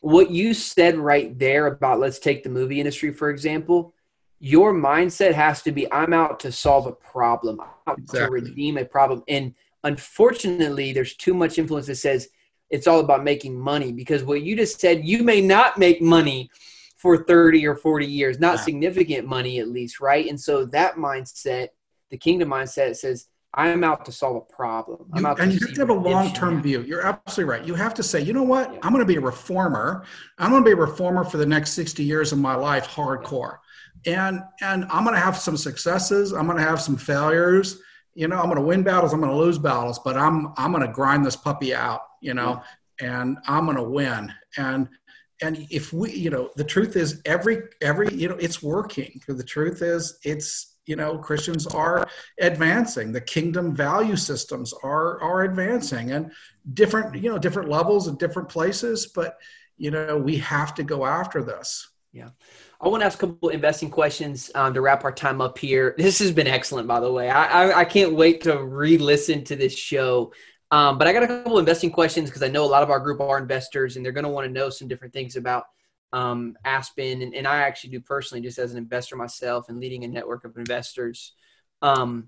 what you said right there about, let's take the movie industry, for example, your mindset has to be, I'm out to solve a problem. I'm out to redeem a problem. And unfortunately, there's too much influence that says it's all about making money, because what you just said, you may not make money for 30 or 40 years, not significant money at least, right? And so that mindset, the kingdom mindset, says, I'm out to solve a problem. And you have to have a long-term view. You're absolutely right. You have to say, you know what? Yeah. I'm going to be a reformer. I'm going to be a reformer for the next 60 years of my life, hardcore. Yeah. And I'm going to have some successes. I'm going to have some failures. You know, I'm going to win battles. I'm going to lose battles. But I'm going to grind this puppy out, you know, and I'm going to win. And if we, you know, the truth is every, you know, it's working. The truth is it's, you know, Christians are advancing. The kingdom value systems are advancing, and different levels and different places. But, you know, we have to go after this. Yeah. I want to ask a couple investing questions to wrap our time up here. This has been excellent, by the way. I can't wait to re-listen to this show. But I got a couple investing questions, because I know a lot of our group are investors, and they're going to want to know some different things about Aspen, and I actually do personally, just as an investor myself and leading a network of investors. First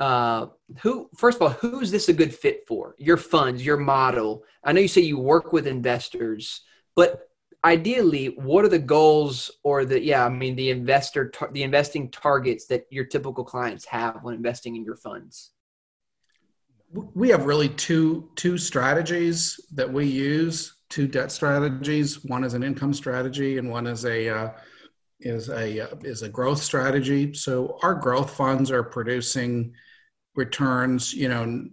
of all, who is this a good fit for? Your funds, your model. I know you say you work with investors, but ideally, what are the goals or the investing targets that your typical clients have when investing in your funds? We have really two strategies that we use. Two debt strategies. One is an income strategy, and one is a growth strategy. So our growth funds are producing returns, you know,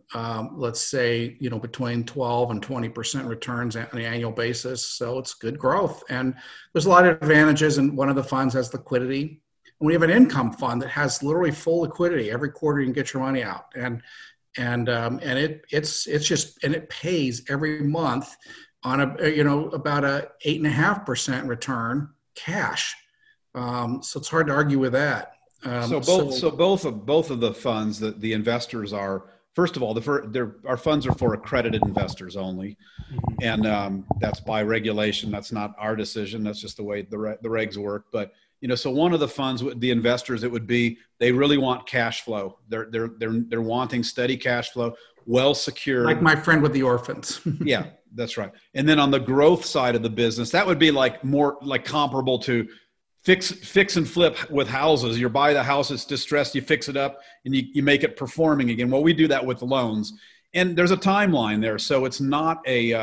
let's say, you know, between 12 and 20% returns on an annual basis. So it's good growth, and there's a lot of advantages. And one of the funds has liquidity. And we have an income fund that has literally full liquidity. Every quarter you can get your money out, and it's just, and it pays every month on about a 8.5% return cash. So it's hard to argue with that. So both of the funds that the investors are, first of all, our funds are for accredited investors only. And that's by regulation. That's not our decision. That's just the way the regs work. But, you know, so one of the funds with the investors, it would be, they really want cash flow. They're wanting steady cash flow, well secured. Like my friend with the orphans. Yeah. That's right. And then on the growth side of the business, that would be like more like comparable to fix and flip with houses. You buy the house, it's distressed, you fix it up, and you make it performing again. Well, we do that with loans, and there's a timeline there. So it's not a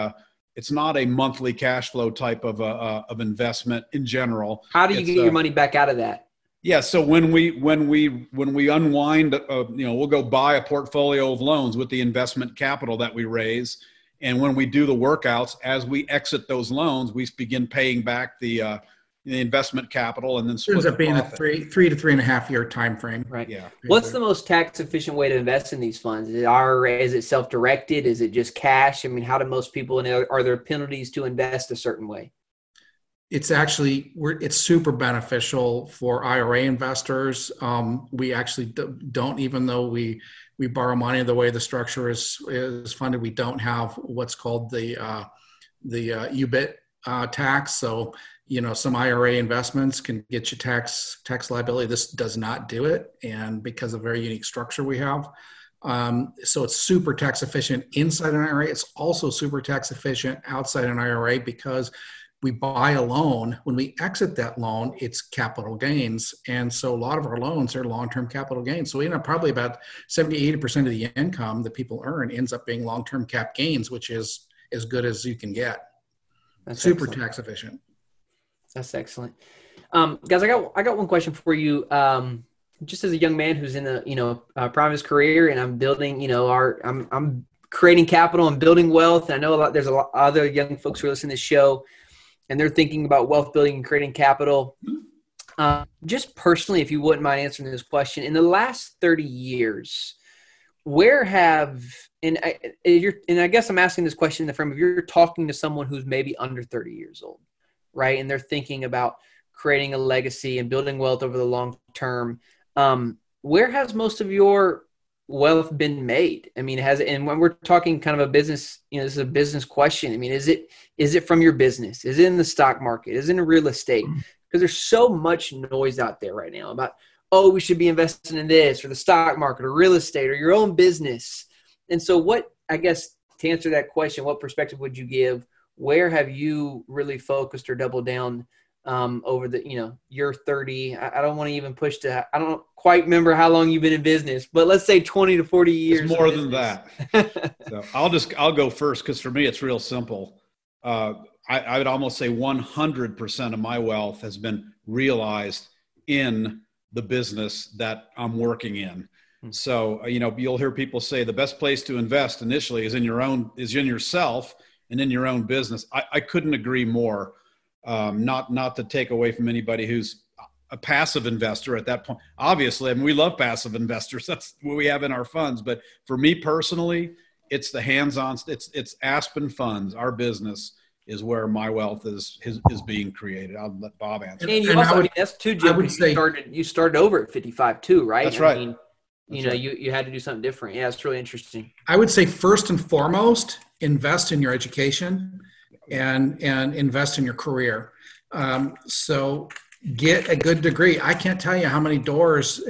monthly cash flow type of investment in general. How do you get your money back out of that? Yeah. So when we unwind, we'll go buy a portfolio of loans with the investment capital that we raise. And when we do the workouts, as we exit those loans, we begin paying back the investment capital, and then ends up being a 3 to 3.5 year time frame. Right. Yeah. What's the most tax efficient way to invest in these funds? Is it IRA? Is it self-directed? Is it just cash? I mean, how do most people, and are there penalties to invest a certain way? It's actually, it's super beneficial for IRA investors. We actually don't, even though we borrow money the way the structure is funded, we don't have what's called the UBIT tax. So, you know, some IRA investments can get you tax liability. This does not do it, and because of a very unique structure we have. So it's super tax efficient inside an IRA. It's also super tax efficient outside an IRA, because we buy a loan. When we exit that loan, it's capital gains. And so a lot of our loans are long-term capital gains. So we end up probably about 70, 80% of the income that people earn ends up being long-term cap gains, which is as good as you can get. That's super tax efficient. That's excellent. Guys, I got one question for you. just as a young man who's in the, prime of his career, and I'm building, I'm creating capital and building wealth. And I know there's a lot of other young folks who are listening to this show, and they're thinking about wealth building and creating capital. Just personally, if you wouldn't mind answering this question, in the last 30 years, where have, and I guess I'm asking this question in the frame of you're talking to someone who's maybe under 30 years old, right? And they're thinking about creating a legacy and building wealth over the long term. Where has most of your wealth been made? I mean, and when we're talking kind of a business, this is a business question. I mean, is it from your business? Is it in the stock market? Is it in real estate? Because there's so much noise out there right now about, we should be investing in this or the stock market or real estate or your own business. And so I guess to answer that question, what perspective would you give? Where have you really focused or doubled down over the, you're 30. I don't want to even push to, I don't quite remember how long you've been in business, but let's say 20 to 40 years. It's more than that. So I'll go first. 'Cause for me, it's real simple. I would almost say 100% of my wealth has been realized in the business that I'm working in. So, you'll hear people say the best place to invest initially is in yourself and in your own business. I couldn't agree more. Not to take away from anybody who's a passive investor at that point. Obviously, I mean, we love passive investors. That's what we have in our funds. But for me personally, it's the hands-on, it's Aspen Funds, our business, is where my wealth is being created. I'll let Bob answer. And you also, that's too, Jim, you started over at 55 too, right? That's right. I mean, you had to do something different. Yeah, it's really interesting. I would say first and foremost, invest in your education and invest in your career. So get a good degree. I can't tell you how many doors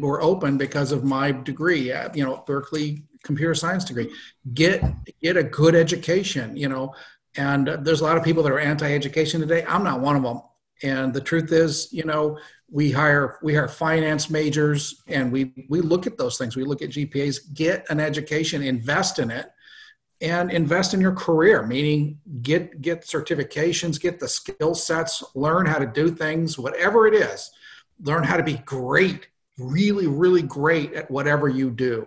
were open because of my degree at, Berkeley computer science degree. Get a good education, And there's a lot of people that are anti-education today. I'm not one of them. And the truth is, we hire finance majors, and we look at those things. We look at GPAs. Get an education, invest in it, and invest in your career, meaning get certifications, get the skill sets, learn how to do things, whatever it is. Learn how to be great, really, really great at whatever you do.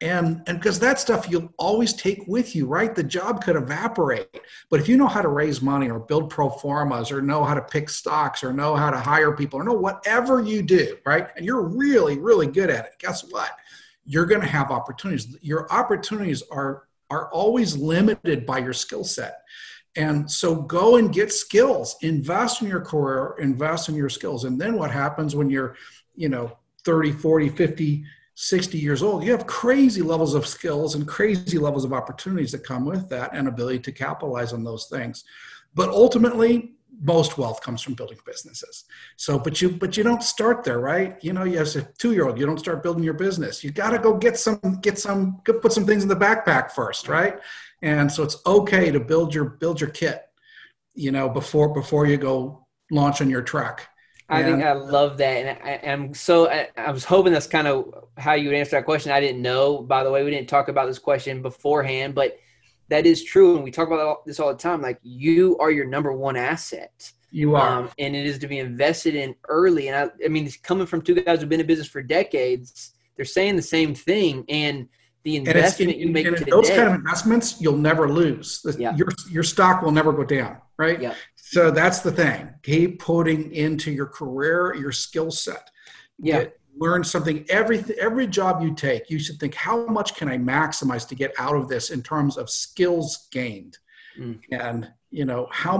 And because that stuff you'll always take with you, right? The job could evaporate. But if you know how to raise money or build pro formas or know how to pick stocks or know how to hire people or know whatever you do, right? And you're really, really good at it. Guess what? You're going to have opportunities. Your opportunities are always limited by your skill set. And so go and get skills, invest in your career, invest in your skills. And then what happens when you're, 30, 40, 50, 60 years old, you have crazy levels of skills and crazy levels of opportunities that come with that and ability to capitalize on those things. But ultimately, most wealth comes from building businesses. So, but you don't start there, right? You have a 2-year-old, you don't start building your business. You got to go put some things in the backpack first, right? And so it's okay to build your kit, before you go launch on your truck. I think I love that. And I was hoping that's kind of how you would answer that question. I didn't know, by the way, we didn't talk about this question beforehand, but that is true. And we talk about this all the time. Like, you are your number one asset. You are. And it is to be invested in early. And I mean, it's coming from two guys who've been in business for decades. They're saying the same thing. And the investment you make today. Those kind of investments, you'll never lose. Yeah. Your stock will never go down, right? Yeah. So that's the thing. Keep putting into your career, your skill set. Yeah. Learn something. Every job you take, you should think, how much can I maximize to get out of this in terms of skills gained? Mm. And, how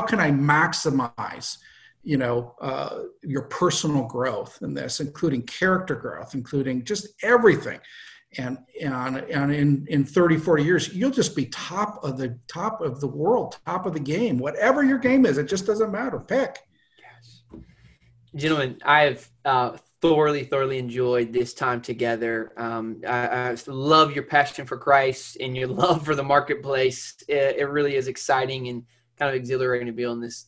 can I maximize, your personal growth in this, including character growth, including just everything. And in 30, 40 years, you'll just be top of the world, top of the game, whatever your game is. It just doesn't matter. Pick. Yes. Gentlemen, I've thoroughly enjoyed this time together. I love your passion for Christ and your love for the marketplace. It really is exciting and kind of exhilarating to be on this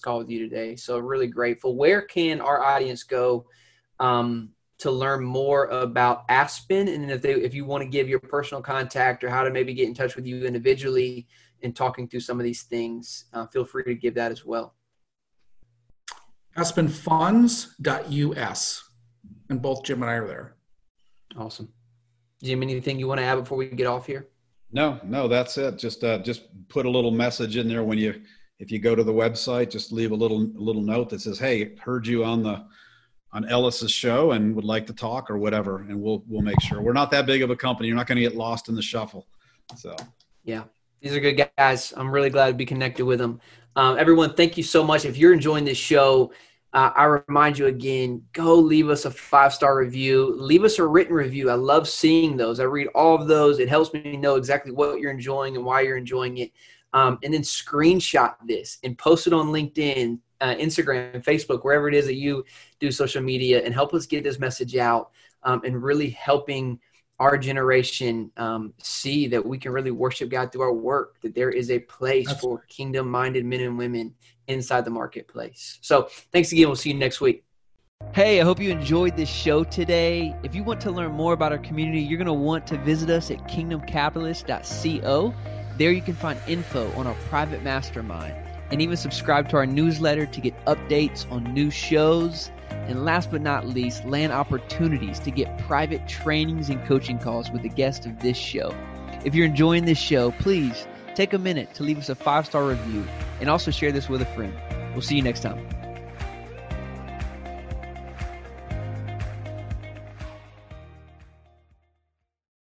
call with you today. So really grateful. Where can our audience go to learn more about Aspen? And if you want to give your personal contact or how to maybe get in touch with you individually and talking through some of these things, feel free to give that as well. AspenFunds.us. and both Jim and I are there. Awesome. Jim, anything you want to add before we get off here? No, that's it. Just put a little message in there when you, if you go to the website, just leave a little note that says, "Hey, heard you on Ellis's show and would like to talk," or whatever. And we'll make sure. We're not that big of a company. You're not going to get lost in the shuffle. So yeah, these are good guys. I'm really glad to be connected with them. Everyone, thank you so much. If you're enjoying this show, I remind you again, go leave us a 5-star review. Leave us a written review. I love seeing those. I read all of those. It helps me know exactly what you're enjoying and why you're enjoying it. And then screenshot this and post it on LinkedIn, Instagram, Facebook, wherever it is that you do social media, and help us get this message out, and really helping our generation see that we can really worship God through our work, that there is a place for kingdom-minded men and women inside the marketplace. So thanks again. We'll see you next week. Hey, I hope you enjoyed this show today. If you want to learn more about our community, you're going to want to visit us at kingdomcapitalist.co. There you can find info on our private mastermind and even subscribe to our newsletter to get updates on new shows. And last but not least, land opportunities to get private trainings and coaching calls with the guest of this show. If you're enjoying this show, please take a minute to leave us a 5-star review and also share this with a friend. We'll see you next time.